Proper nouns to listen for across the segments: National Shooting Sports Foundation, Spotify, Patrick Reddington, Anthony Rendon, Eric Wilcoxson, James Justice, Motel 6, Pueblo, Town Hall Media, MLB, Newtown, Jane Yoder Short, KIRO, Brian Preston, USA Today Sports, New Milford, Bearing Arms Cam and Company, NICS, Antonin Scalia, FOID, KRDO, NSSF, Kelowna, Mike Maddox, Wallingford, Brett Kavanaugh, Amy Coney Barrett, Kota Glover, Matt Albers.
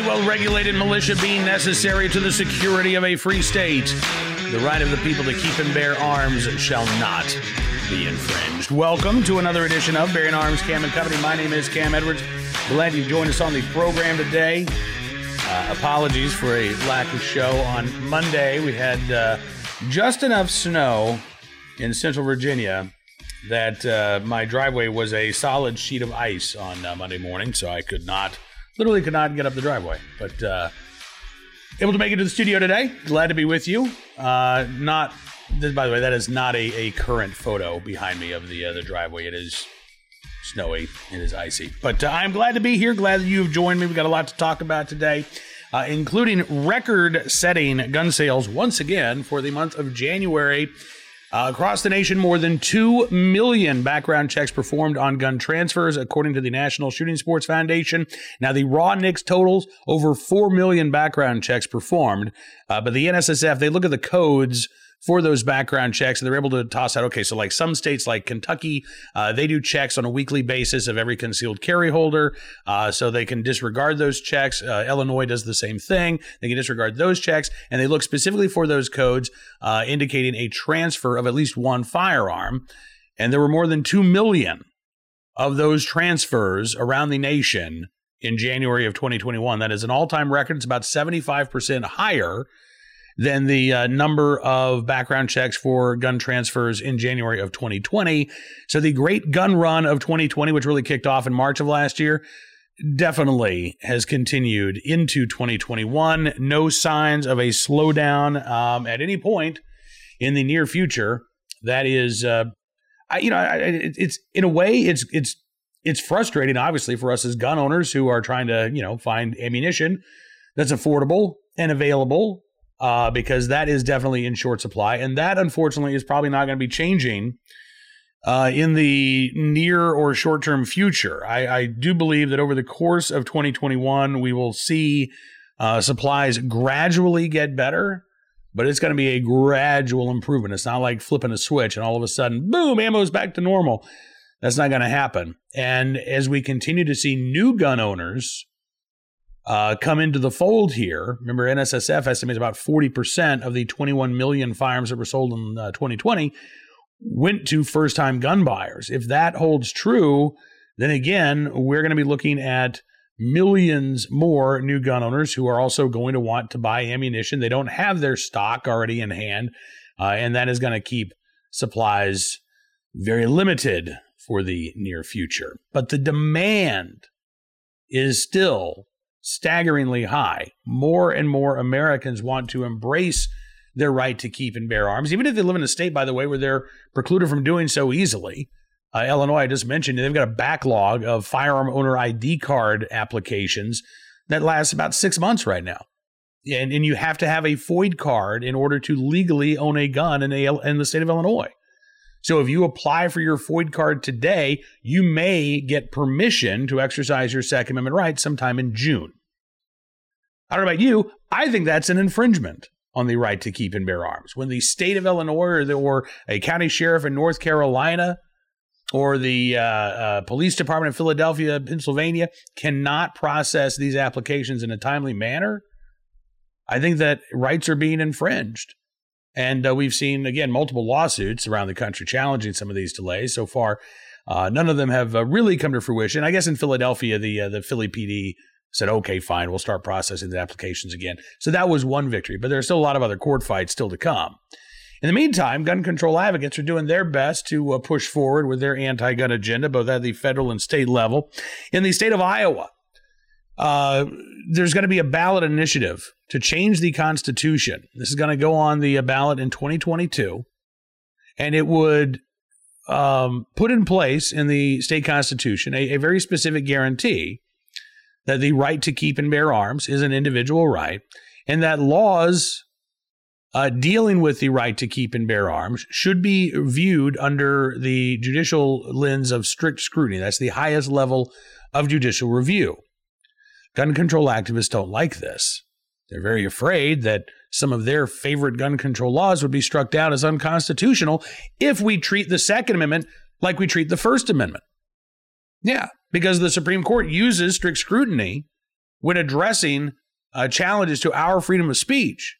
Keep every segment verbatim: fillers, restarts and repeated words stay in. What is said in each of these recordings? a well-regulated militia being necessary to the security of a free state, the right of the people to keep and bear arms shall not be infringed. Welcome to another edition of Bearing Arms Cam and Company. My name is Cam Edwards. Glad you joined us on the program today. Uh, apologies for a lack of show on Monday. We had uh, just enough snow in Central Virginia that uh, my driveway was a solid sheet of ice on uh, Monday morning, so I could not, literally could not get up the driveway. But uh, able to make it to the studio today. Glad to be with you. Uh, not, this, by the way, that is not a, a current photo behind me of the uh, the driveway. It is snowy. It is icy. But uh, I'm glad to be here. Glad that you've joined me. We've got a lot to talk about today, uh, including record-setting gun sales once again for the month of January. Uh, across the nation, more than two million background checks performed on gun transfers, according to the National Shooting Sports Foundation. Now, the raw N I C S totals over four million background checks performed. Uh, but the N S S F, they look at the codes for those background checks, and they're able to toss out, okay, so like some states like Kentucky, uh, they do checks on a weekly basis of every concealed carry holder, uh, so they can disregard those checks. Uh, Illinois does the same thing. They can disregard those checks, and they look specifically for those codes uh, indicating a transfer of at least one firearm, and there were more than two million of those transfers around the nation in January of twenty twenty-one. That is an all-time record. It's about seventy-five percent higher than the uh, number of background checks for gun transfers in January of twenty twenty. So the great gun run of twenty twenty, which really kicked off in March of last year, definitely has continued into twenty twenty-one. No signs of a slowdown um, at any point in the near future. That is, uh, I, you know, I, it's in a way, it's it's it's frustrating, obviously, for us as gun owners who are trying to, you know, find ammunition that's affordable and available. Uh, because that is definitely in short supply. And that, unfortunately, is probably not going to be changing uh, in the near or short-term future. I, I do believe that over the course of twenty twenty-one, we will see uh, supplies gradually get better, but it's going to be a gradual improvement. It's not like flipping a switch and all of a sudden, boom, ammo's back to normal. That's not going to happen. And as we continue to see new gun owners Uh, come into the fold here. Remember, N S S F estimates about forty percent of the twenty-one million firearms that were sold in uh, twenty twenty went to first-time gun buyers. If that holds true, then again, we're going to be looking at millions more new gun owners who are also going to want to buy ammunition. They don't have their stock already in hand, uh, and that is going to keep supplies very limited for the near future. But the demand is still staggeringly high. More and more Americans want to embrace their right to keep and bear arms, even if they live in a state, by the way, where they're precluded from doing so easily. Uh, Illinois, I just mentioned, they've got a backlog of firearm owner I D card applications that lasts about six months right now. And, and you have to have a FOID card in order to legally own a gun in, a, in the state of Illinois. So if you apply for your FOID card today, you may get permission to exercise your Second Amendment rights sometime in June. I don't know about you, I think that's an infringement on the right to keep and bear arms. When the state of Illinois or, the, or a county sheriff in North Carolina or the uh, uh, police department in Philadelphia, Pennsylvania, cannot process these applications in a timely manner, I think that rights are being infringed. And uh, we've seen, again, multiple lawsuits around the country challenging some of these delays. So far, uh, none of them have uh, really come to fruition. I guess in Philadelphia, the uh, the Philly P D said, okay, fine, we'll start processing the applications again. So that was one victory, but there's still a lot of other court fights still to come. In the meantime, gun control advocates are doing their best to uh, push forward with their anti-gun agenda, both at the federal and state level. In the state of Iowa, Uh, there's going to be a ballot initiative to change the Constitution. This is going to go on the ballot in twenty twenty-two, and it would um, put in place in the state Constitution a, a very specific guarantee that the right to keep and bear arms is an individual right, and that laws uh, dealing with the right to keep and bear arms should be viewed under the judicial lens of strict scrutiny. That's the highest level of judicial review. Gun control activists don't like this. They're very afraid that some of their favorite gun control laws would be struck down as unconstitutional if we treat the Second Amendment like we treat the First Amendment. Yeah, because the Supreme Court uses strict scrutiny when addressing uh, challenges to our freedom of speech.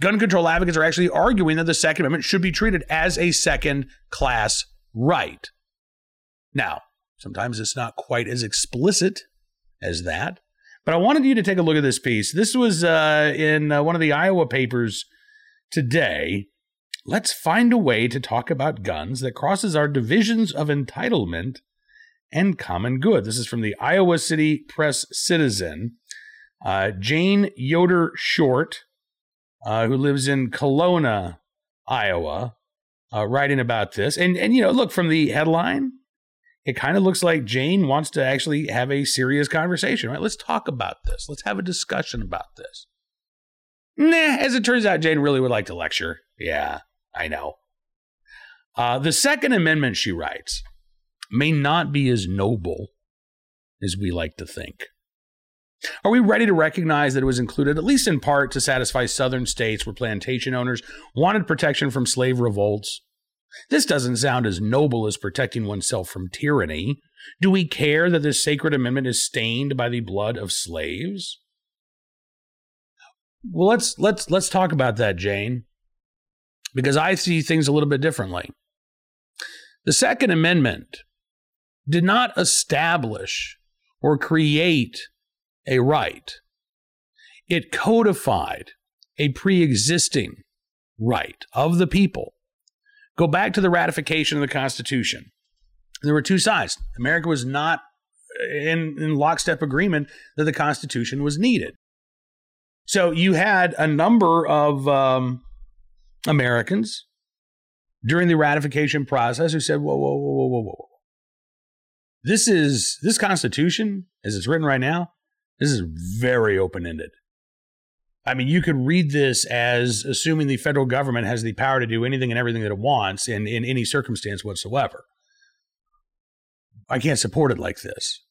Gun control advocates are actually arguing that the Second Amendment should be treated as a second-class right. Now, sometimes it's not quite as explicit as that, but I wanted you to take a look at this piece. This was uh, in uh, one of the Iowa papers today. Let's find a way to talk about guns that crosses our divisions of entitlement and common good. This is from the Iowa City Press-Citizen. Uh, Jane Yoder Short, uh, who lives in Kelowna, Iowa, uh, writing about this. And, and, you know, look, from the headline, it kind of looks like Jane wants to actually have a serious conversation, right? Let's talk about this. Let's have a discussion about this. Nah, as it turns out, Jane really would like to lecture. Yeah, I know. Uh, the Second Amendment, she writes, may not be as noble as we like to think. Are we ready to recognize that it was included, at least in part, to satisfy southern states where plantation owners wanted protection from slave revolts? This doesn't sound as noble as protecting oneself from tyranny. Do we care that this sacred amendment is stained by the blood of slaves? Well, let's let's let's talk about that, Jane, because I see things a little bit differently. The Second Amendment did not establish or create a right. It codified a pre-existing right of the people. Go back to the ratification of the Constitution. There were two sides. America was not in, in lockstep agreement that the Constitution was needed. So you had a number of um, Americans during the ratification process who said, whoa, whoa, whoa, whoa, whoa, whoa. This is, this Constitution, as it's written right now, this is very open-ended. I mean, you could read this as assuming the federal government has the power to do anything and everything that it wants in, in any circumstance whatsoever. I can't support it like this.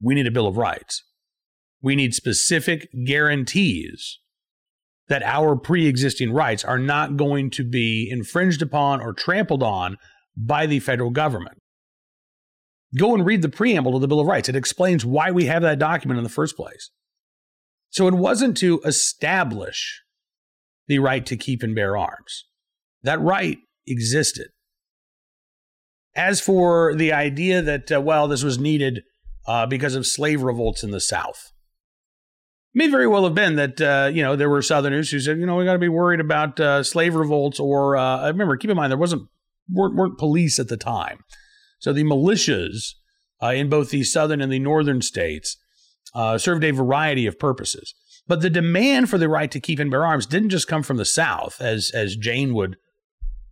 We need a Bill of Rights. We need specific guarantees that our pre-existing rights are not going to be infringed upon or trampled on by the federal government. Go and read the preamble to the Bill of Rights. It explains why we have that document in the first place. So it wasn't to establish the right to keep and bear arms. That right existed. As for the idea that, uh, well, this was needed uh, because of slave revolts in the South, it may very well have been that, uh, you know, there were Southerners who said, you know, we got to be worried about uh, slave revolts or, uh, I remember, keep in mind, there wasn't weren't, weren't police at the time. So the militias uh, in both the Southern and the Northern states Uh, served a variety of purposes. But the demand for the right to keep and bear arms didn't just come from the South, as as Jane would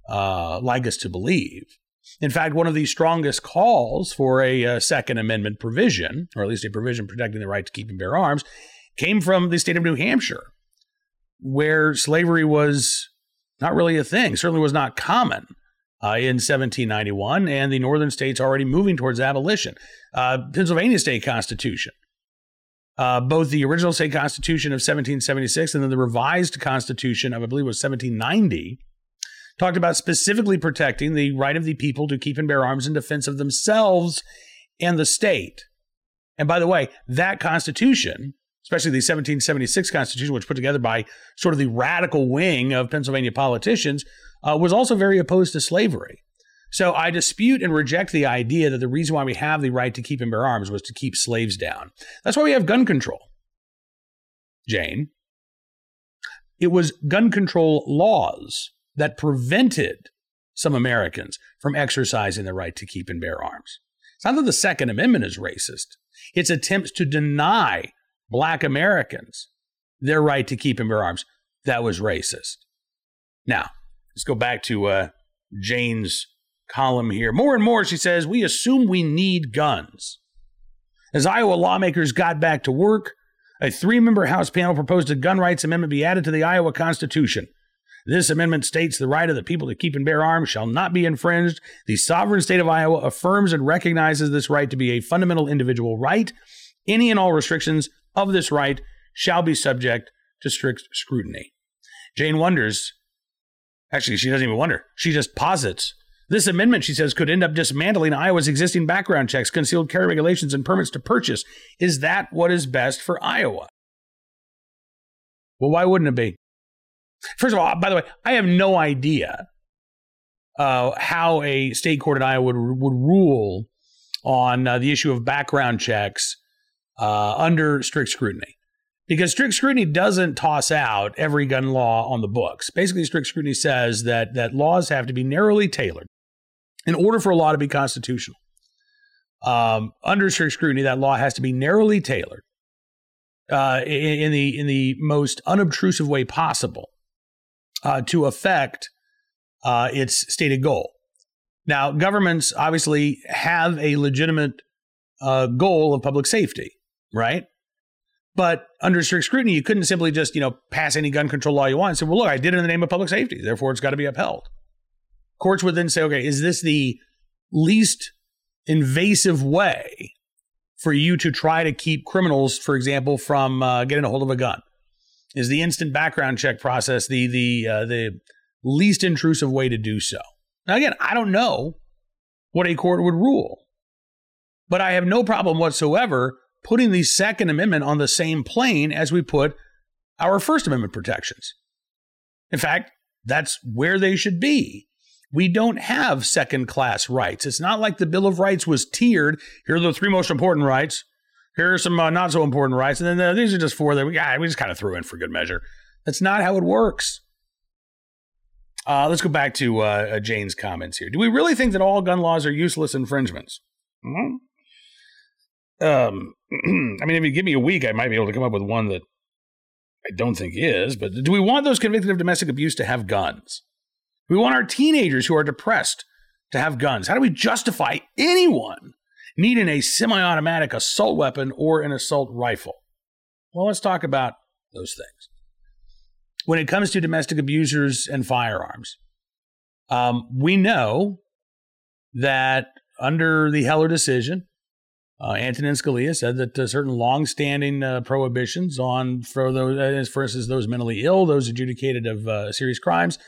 uh, like us to believe. In fact, one of the strongest calls for a uh, Second Amendment provision, or at least a provision protecting the right to keep and bear arms, came from the state of New Hampshire, where slavery was not really a thing, certainly was not common. Uh, in seventeen ninety-one, and the northern states already moving towards abolition. Uh, Pennsylvania state constitution, Uh, both the original state constitution of seventeen seventy-six and then the revised constitution of, I believe it was seventeen ninety, talked about specifically protecting the right of the people to keep and bear arms in defense of themselves and the state. And by the way, that constitution, especially the seventeen seventy-six constitution, which was put together by sort of the radical wing of Pennsylvania politicians, uh, was also very opposed to slavery. So I dispute and reject the idea that the reason why we have the right to keep and bear arms was to keep slaves down. That's why we have gun control, Jane. It was gun control laws that prevented some Americans from exercising the right to keep and bear arms. It's not that the Second Amendment is racist. It's attempts to deny Black Americans their right to keep and bear arms. That was racist. Now, let's go back to uh, Jane's column here. More and more, she says, we assume we need guns. As Iowa lawmakers got back to work, a three-member House panel proposed a gun rights amendment be added to the Iowa Constitution. This amendment states the right of the people to keep and bear arms shall not be infringed. The sovereign state of Iowa affirms and recognizes this right to be a fundamental individual right. Any and all restrictions of this right shall be subject to strict scrutiny. Jane wonders, actually, she doesn't even wonder. She just posits This amendment, she says, could end up dismantling Iowa's existing background checks, concealed carry regulations, and permits to purchase. Is that what is best for Iowa? Well, why wouldn't it be? First of all, by the way, I have no idea uh, how a state court in Iowa would, would rule on uh, the issue of background checks uh, under strict scrutiny. Because strict scrutiny doesn't toss out every gun law on the books. Basically, strict scrutiny says that, that laws have to be narrowly tailored in order for a law to be constitutional. Um, under strict scrutiny, that law has to be narrowly tailored uh, in, in the in the most unobtrusive way possible uh, to affect uh, its stated goal. Now, governments obviously have a legitimate uh, goal of public safety, right? But under strict scrutiny, you couldn't simply just, you know, pass any gun control law you want and say, well, look, I did it in the name of public safety. Therefore, it's got to be upheld. Courts would then say, okay, is this the least invasive way for you to try to keep criminals, for example, from uh, getting a hold of a gun? Is the instant background check process the, the, uh, the least intrusive way to do so? Now, again, I don't know what a court would rule, but I have no problem whatsoever putting the Second Amendment on the same plane as we put our First Amendment protections. In fact, that's where they should be. We don't have second-class rights. It's not like the Bill of Rights was tiered. Here are the three most important rights. Here are some uh, not so important rights. And then uh, these are just four that we, ah, we just kind of threw in for good measure. That's not how it works. Uh, let's go back to uh, uh, Jane's comments here. Do we really think that all gun laws are useless infringements? Mm-hmm. Um, I mean, if you give me a week, I might be able to come up with one that I don't think is. But do we want those convicted of domestic abuse to have guns? Do we want our teenagers who are depressed to have guns? How do we justify anyone needing a semi-automatic assault weapon or an assault rifle? Well, let's talk about those things. When it comes to domestic abusers and firearms, um, we know that under the Heller decision, Uh, Antonin Scalia said that uh, certain longstanding uh, prohibitions on, for those, for instance, those mentally ill, those adjudicated of uh, serious crimes,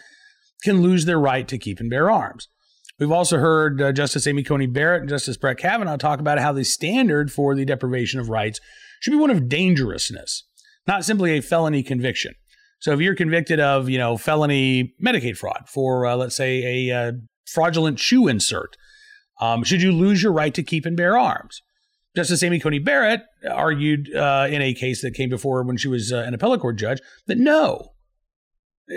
can lose their right to keep and bear arms. We've also heard uh, Justice Amy Coney Barrett and Justice Brett Kavanaugh talk about how the standard for the deprivation of rights should be one of dangerousness, not simply a felony conviction. So if you're convicted of, you know, felony Medicaid fraud for, uh, let's say, a uh, fraudulent shoe insert, um, should you lose your right to keep and bear arms? Justice Amy Coney Barrett argued uh, in a case that came before when she was uh, an appellate court judge that no,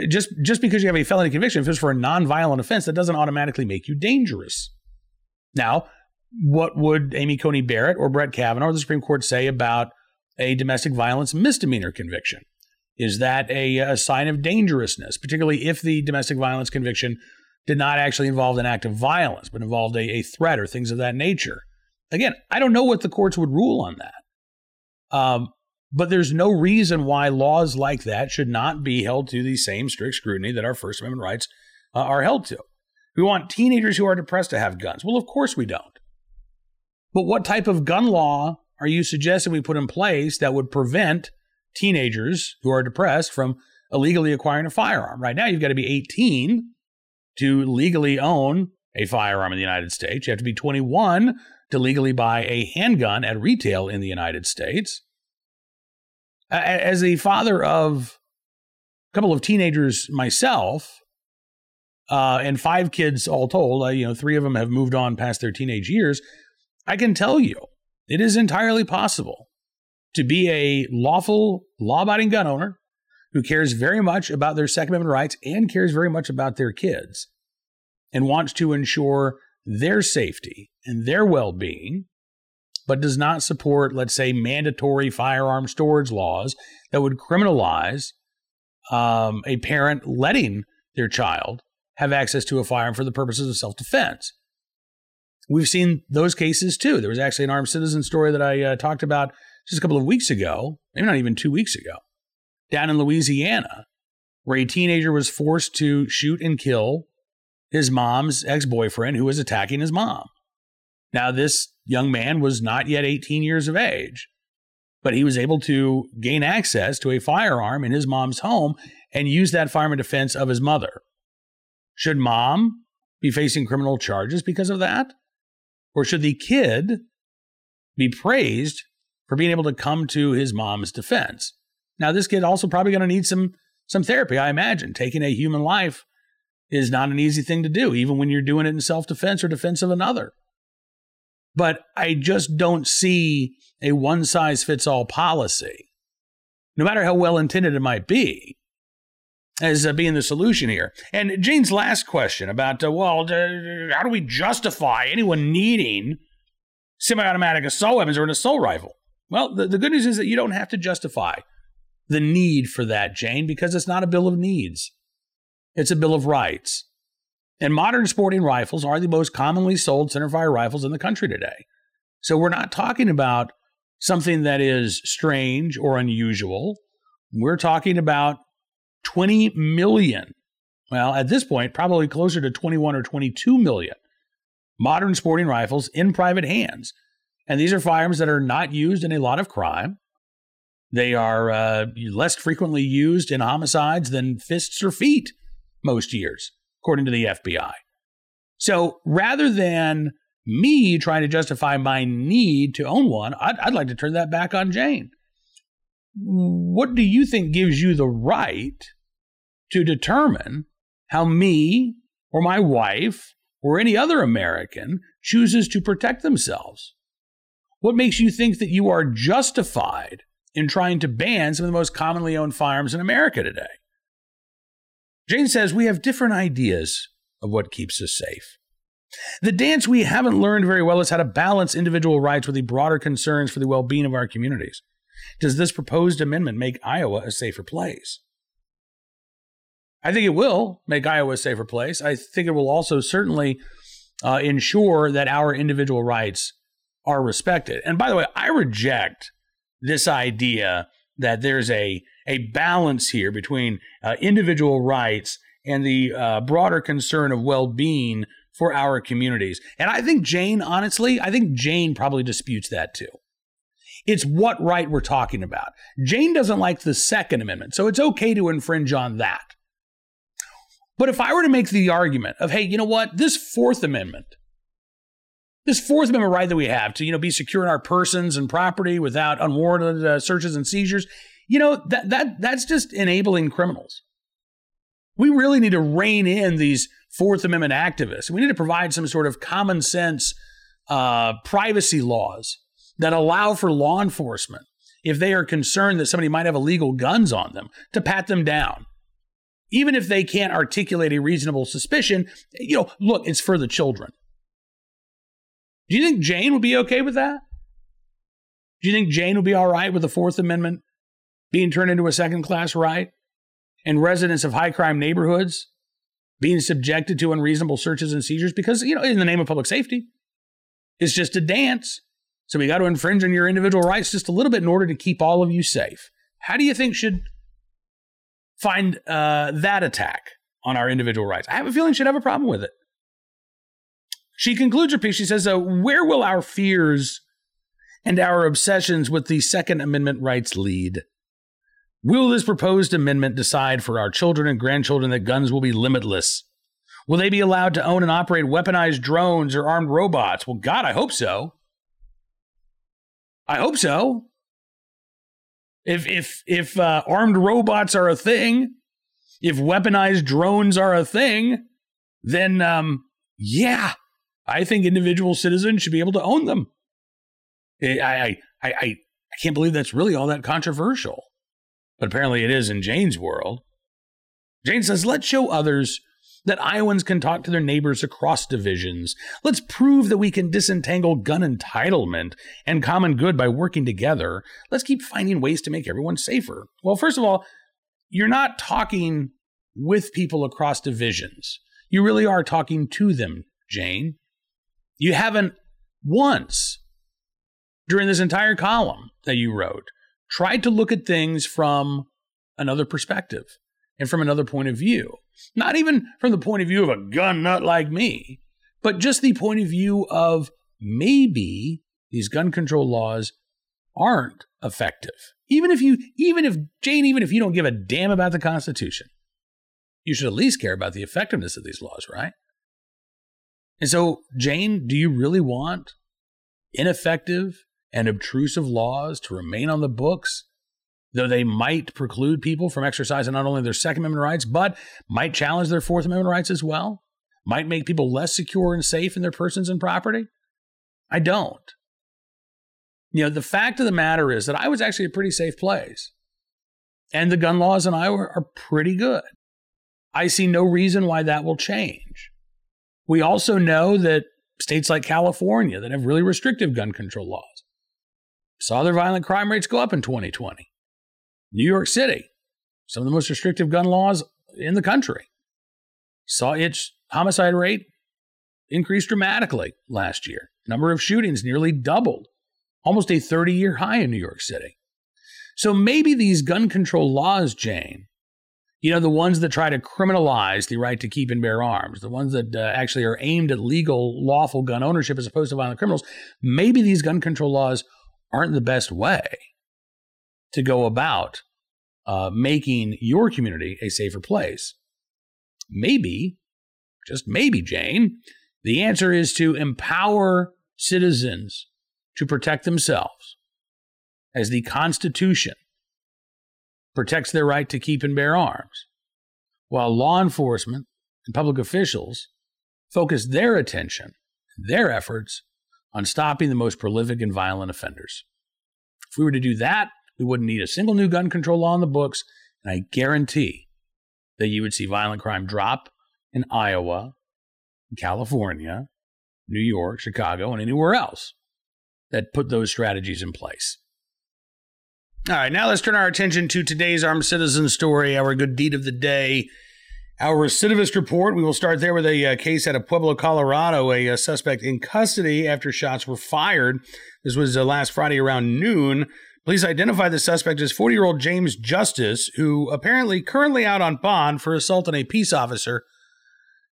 just just because you have a felony conviction, if it's for a nonviolent offense, that doesn't automatically make you dangerous. Now, what would Amy Coney Barrett or Brett Kavanaugh or the Supreme Court say about a domestic violence misdemeanor conviction? Is that a, a sign of dangerousness, particularly if the domestic violence conviction did not actually involve an act of violence, but involved a, a threat or things of that nature? Again, I don't know what the courts would rule on that, um, but there's no reason why laws like that should not be held to the same strict scrutiny that our First Amendment rights uh, are held to. We want teenagers who are depressed to have guns. Well, of course we don't. But what type of gun law are you suggesting we put in place that would prevent teenagers who are depressed from illegally acquiring a firearm? Right now, you've got to be eighteen to legally own a firearm in the United States. You have to be twenty-one to legally buy a handgun at retail in the United States. As a father of a couple of teenagers myself, uh, and five kids all told, uh, you know, three of them have moved on past their teenage years, I can tell you it is entirely possible to be a lawful, law-abiding gun owner who cares very much about their Second Amendment rights and cares very much about their kids and wants to ensure their safety and their well-being, but does not support, let's say, mandatory firearm storage laws that would criminalize um, a parent letting their child have access to a firearm for the purposes of self-defense. We've seen those cases, too. There was actually an armed citizen story that I uh, talked about just a couple of weeks ago, maybe not even two weeks ago, down in Louisiana, where a teenager was forced to shoot and kill his mom's ex-boyfriend who was attacking his mom. Now, this young man was not yet eighteen years of age, but he was able to gain access to a firearm in his mom's home and use that firearm in defense of his mother. Should mom be facing criminal charges because of that? Or should the kid be praised for being able to come to his mom's defense? Now, this kid also probably going to need some some therapy, I imagine. Taking a human life is not an easy thing to do, even when you're doing it in self-defense or defense of another. But I just don't see a one-size-fits-all policy, no matter how well-intended it might be, as uh, being the solution here. And Jane's last question about, uh, well, uh, how do we justify anyone needing semi-automatic assault weapons or an assault rifle? Well, the, the good news is that you don't have to justify the need for that, Jane, because it's not a bill of needs. It's a bill of rights. And modern sporting rifles are the most commonly sold centerfire rifles in the country today. So we're not talking about something that is strange or unusual. We're talking about twenty million, well, at this point, probably closer to twenty-one or twenty-two million modern sporting rifles in private hands. And these are firearms that are not used in a lot of crime. They are uh, less frequently used in homicides than fists or feet most years, according to the F B I. So rather than me trying to justify my need to own one, I'd, I'd like to turn that back on Jane. What do you think gives you the right to determine how me or my wife or any other American chooses to protect themselves? What makes you think that you are justified in trying to ban some of the most commonly owned firearms in America today? Jane says we have different ideas of what keeps us safe. The dance we haven't learned very well is how to balance individual rights with the broader concerns for the well-being of our communities. Does this proposed amendment make Iowa a safer place? I think it will make Iowa a safer place. I think it will also certainly uh, ensure that our individual rights are respected. And by the way, I reject this idea that there's a, a balance here between uh, individual rights and the uh, broader concern of well-being for our communities. And I think Jane, honestly, I think Jane probably disputes that too. It's what right we're talking about. Jane doesn't like the Second Amendment, so it's okay to infringe on that. But if I were to make the argument of, hey, you know what, this Fourth Amendment, this Fourth Amendment right that we have to, you know, be secure in our persons and property without unwarranted uh, searches and seizures, you know, that that that's just enabling criminals. We really need to rein in these Fourth Amendment activists. We need to provide some sort of common sense uh, privacy laws that allow for law enforcement, if they are concerned that somebody might have illegal guns on them, to pat them down. Even if they can't articulate a reasonable suspicion, you know, look, it's for the children. Do you think Jane would be okay with that? Do you think Jane would be all right with the Fourth Amendment being turned into a second-class right and residents of high-crime neighborhoods being subjected to unreasonable searches and seizures? Because, you know, in the name of public safety, it's just a dance. So we got to infringe on your individual rights just a little bit in order to keep all of you safe. How do you think should find uh, that attack on our individual rights? I have a feeling she'd have a problem with it. She concludes her piece. She says, uh, where will our fears and our obsessions with the Second Amendment rights lead? Will this proposed amendment decide for our children and grandchildren that guns will be limitless? Will they be allowed to own and operate weaponized drones or armed robots? Well, God, I hope so. I hope so. If if if uh, armed robots are a thing, if weaponized drones are a thing, then um, yeah, I think individual citizens should be able to own them. I I I I can't believe that's really all that controversial, but apparently it is in Jane's world. Jane says, "Let's show others that Iowans can talk to their neighbors across divisions. Let's prove that we can disentangle gun entitlement and common good by working together. Let's keep finding ways to make everyone safer." Well, first of all, you're not talking with people across divisions. You really are talking to them, Jane. You haven't once during this entire column that you wrote tried to look at things from another perspective and from another point of view. Not even from the point of view of a gun nut like me, but just the point of view of maybe these gun control laws aren't effective. Even if you, even if, Jane, even if you don't give a damn about the Constitution, you should at least care about the effectiveness of these laws, right? And so, Jane, do you really want ineffective and obtrusive laws to remain on the books, though they might preclude people from exercising not only their Second Amendment rights, but might challenge their Fourth Amendment rights as well? Might make people less secure and safe in their persons and property? I don't. You know, the fact of the matter is that I was actually a pretty safe place. And the gun laws in Iowa are pretty good. I see no reason why that will change. We also know that states like California that have really restrictive gun control laws saw their violent crime rates go up in twenty twenty. New York City, some of the most restrictive gun laws in the country, saw its homicide rate increase dramatically last year. Number of shootings nearly doubled, almost a thirty-year high in New York City. So maybe these gun control laws, Jane, you know, the ones that try to criminalize the right to keep and bear arms, the ones that uh, actually are aimed at legal, lawful gun ownership as opposed to violent criminals, maybe these gun control laws aren't the best way to go about uh, making your community a safer place. Maybe, just maybe, Jane, the answer is to empower citizens to protect themselves as the Constitution protects their right to keep and bear arms, while law enforcement and public officials focus their attention, their efforts, on stopping the most prolific and violent offenders. If we were to do that, we wouldn't need a single new gun control law in the books, and I guarantee that you would see violent crime drop in Iowa, California, New York, Chicago, and anywhere else that put those strategies in place. All right, now let's turn our attention to today's Armed Citizen story, our good deed of the day, our recidivist report. We will start there with a uh, case out of Pueblo, Colorado, a, a suspect in custody after shots were fired. This was uh, last Friday around noon. Police identified the suspect as forty-year-old James Justice, who apparently currently out on bond for assault on a peace officer.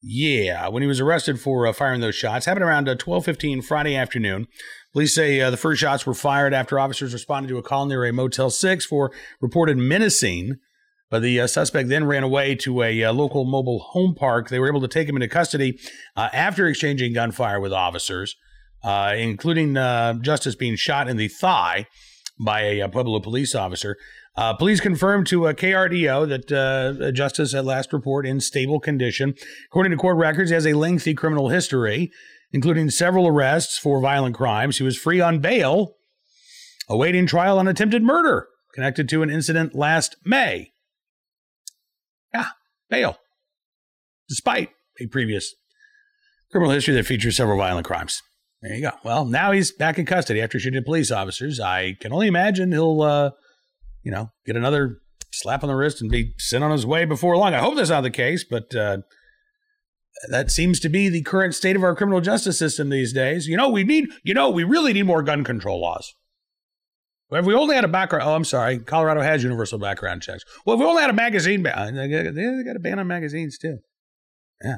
Yeah, when he was arrested for uh, firing those shots, happened around uh, twelve fifteen Friday afternoon. Police say uh, the first shots were fired after officers responded to a call near a Motel six for reported menacing, but the uh, suspect then ran away to a uh, local mobile home park. They were able to take him into custody uh, after exchanging gunfire with officers, uh, including uh, Justice being shot in the thigh by a Pueblo police officer. Uh, police confirmed to uh, K R D O that uh, Justice at last report in stable condition. According to court records, he has a lengthy criminal history, including several arrests for violent crimes. He was free on bail, awaiting trial on attempted murder connected to an incident last May. Yeah, bail, despite a previous criminal history that features several violent crimes. There you go. Well, now he's back in custody after shooting police officers. I can only imagine he'll, uh, you know, get another slap on the wrist and be sent on his way before long. I hope that's not the case, but uh, that seems to be the current state of our criminal justice system these days. You know, we need, you know, we really need more gun control laws. Well, if we only had a background, oh, I'm sorry, Colorado has universal background checks. Well, if we only had a magazine ban, they got a ban on magazines too. Yeah.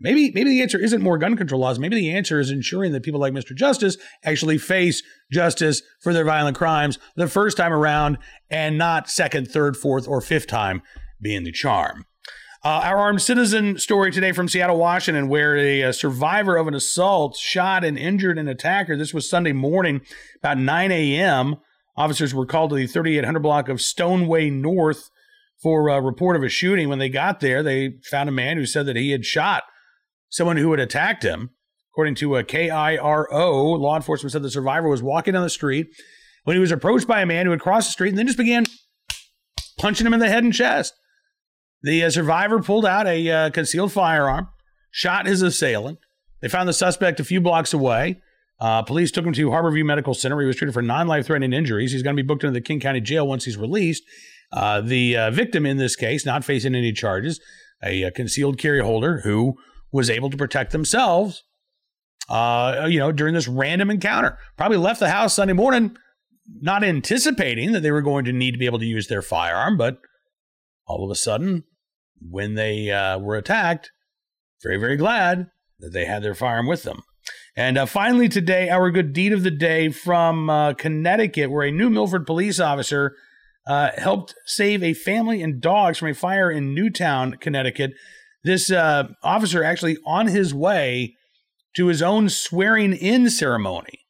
Maybe maybe the answer isn't more gun control laws. Maybe the answer is ensuring that people like Mister Justice actually face justice for their violent crimes the first time around and not second, third, fourth, or fifth time being the charm. Uh, our armed citizen story today from Seattle, Washington, where a, a survivor of an assault shot and injured an attacker. This was Sunday morning, about nine a.m. Officers were called to the thirty-eight hundred block of Stoneway North for a report of a shooting. When they got there, they found a man who said that he had shot someone who had attacked him. According to a K I R O, law enforcement said the survivor was walking down the street when he was approached by a man who had crossed the street and then just began punching him in the head and chest. The uh, survivor pulled out a uh, concealed firearm, shot his assailant. They found the suspect a few blocks away. Uh, police took him to Harborview Medical Center. He was treated for non-life-threatening injuries. He's going to be booked into the King County Jail once he's released. Uh, the uh, victim in this case, not facing any charges, a uh, concealed carry holder who was able to protect themselves, uh, you know, during this random encounter. Probably left the house Sunday morning not anticipating that they were going to need to be able to use their firearm, but all of a sudden, when they uh, were attacked, very, very glad that they had their firearm with them. And uh, finally today, our good deed of the day from uh, Connecticut, where a New Milford police officer uh, helped save a family and dogs from a fire in Newtown, Connecticut. This uh, officer actually on his way to his own swearing-in ceremony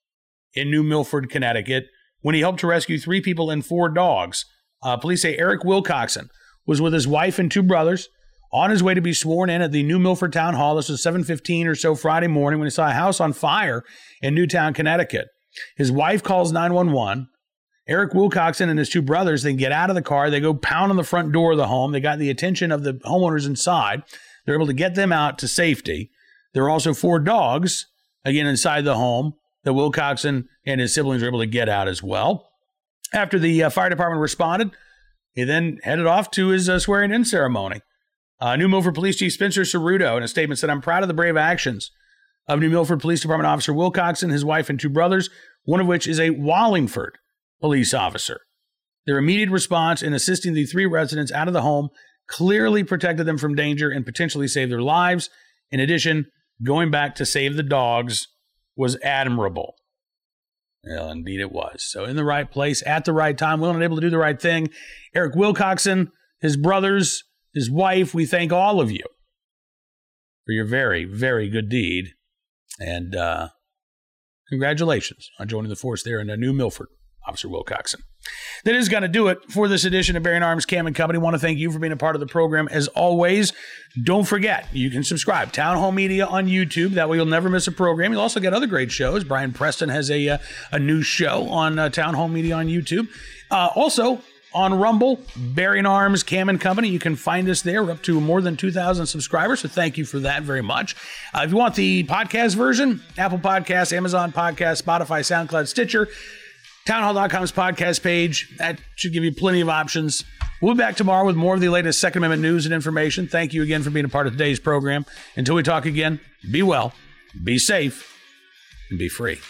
in New Milford, Connecticut, when he helped to rescue three people and four dogs. Uh, police say Eric Wilcoxson was with his wife and two brothers on his way to be sworn in at the New Milford Town Hall. This was seven fifteen or so Friday morning when he saw a house on fire in Newtown, Connecticut. His wife calls nine one one. Eric Wilcoxson and his two brothers then get out of the car. They go pound on the front door of the home. They got the attention of the homeowners inside. They're able to get them out to safety. There are also four dogs, again, inside the home that Wilcoxson and his siblings were able to get out as well. After the uh, fire department responded, he then headed off to his uh, swearing-in ceremony. Uh, New Milford Police Chief Spencer Ceruto, in a statement, said, "I'm proud of the brave actions of New Milford Police Department Officer Wilcoxson, his wife, and two brothers, one of which is a Wallingford police officer. Their immediate response in assisting the three residents out of the home clearly protected them from danger and potentially saved their lives. In addition, going back to save the dogs was admirable." Well, indeed it was. So in the right place, at the right time, willing and able to do the right thing. Eric Wilcoxson, his brothers, his wife, we thank all of you for your very, very good deed. And uh, congratulations on joining the force there in New Milford, Officer Wilcoxson. That is going to do it for this edition of Bearing Arms Cam and Company. I want to thank you for being a part of the program. As always, don't forget, you can subscribe. Town Hall Media on YouTube. That way you'll never miss a program. You'll also get other great shows. Brian Preston has a uh, a new show on uh, Town Hall Media on YouTube. Uh, also, on Rumble, Bearing Arms Cam and Company. You can find us there. We're up to more than two thousand subscribers, so thank you for that very much. Uh, if you want the podcast version, Apple Podcasts, Amazon Podcasts, Spotify, SoundCloud, Stitcher, townhall dot com's podcast page. That should give you plenty of options. We'll be back tomorrow with more of the latest Second Amendment news and information. Thank you again for being a part of today's program. Until we talk again, be well, be safe, and be free.